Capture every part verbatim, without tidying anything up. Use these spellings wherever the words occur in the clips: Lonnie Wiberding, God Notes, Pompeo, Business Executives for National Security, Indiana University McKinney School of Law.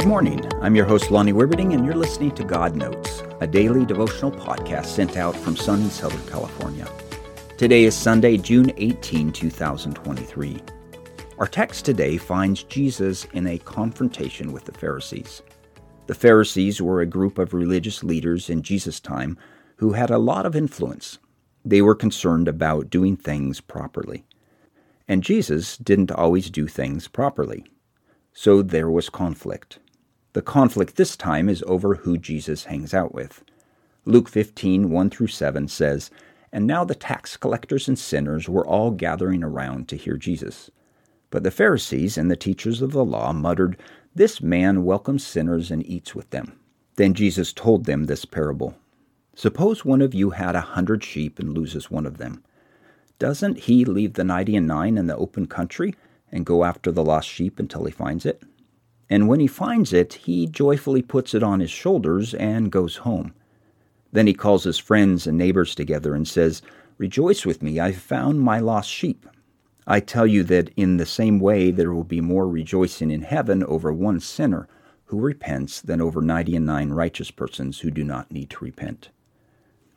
Good morning. I'm your host, Lonnie Wiberding, and you're listening to God Notes, a daily devotional podcast sent out from sunny Southern California. Today is Sunday, June eighteenth, two thousand twenty-three. Our text today finds Jesus in a confrontation with the Pharisees. The Pharisees were a group of religious leaders in Jesus' time who had a lot of influence. They were concerned about doing things properly. And Jesus didn't always do things properly. So there was conflict. The conflict this time is over who Jesus hangs out with. Luke fifteen, one through seven says, "And now the tax collectors and sinners were all gathering around to hear Jesus. But the Pharisees and the teachers of the law muttered, 'This man welcomes sinners and eats with them.' Then Jesus told them this parable. Suppose one of you had a hundred sheep and loses one of them. Doesn't he leave the ninety and nine in the open country and go after the lost sheep until he finds it? And when he finds it, he joyfully puts it on his shoulders and goes home. Then he calls his friends and neighbors together and says, 'Rejoice with me, I found my lost sheep.' I tell you that in the same way there will be more rejoicing in heaven over one sinner who repents than over ninety and nine righteous persons who do not need to repent."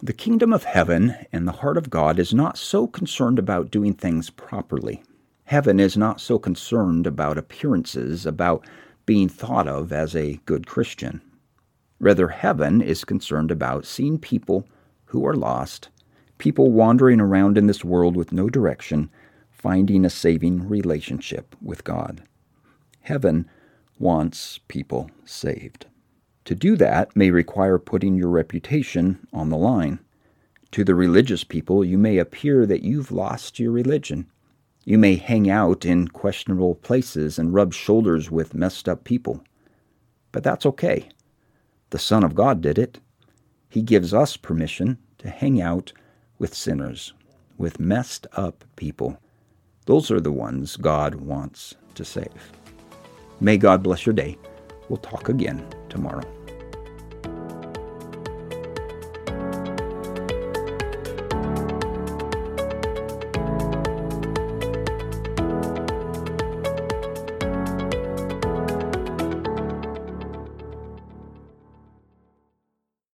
The kingdom of heaven and the heart of God is not so concerned about doing things properly. Heaven is not so concerned about appearances, about being thought of as a good Christian. Rather, heaven is concerned about seeing people who are lost, people wandering around in this world with no direction, finding a saving relationship with God. Heaven wants people saved. To do that may require putting your reputation on the line. To the religious people, you may appear that you've lost your religion. You may hang out in questionable places and rub shoulders with messed up people. But that's okay. The Son of God did it. He gives us permission to hang out with sinners, with messed up people. Those are the ones God wants to save. May God bless your day. We'll talk again tomorrow.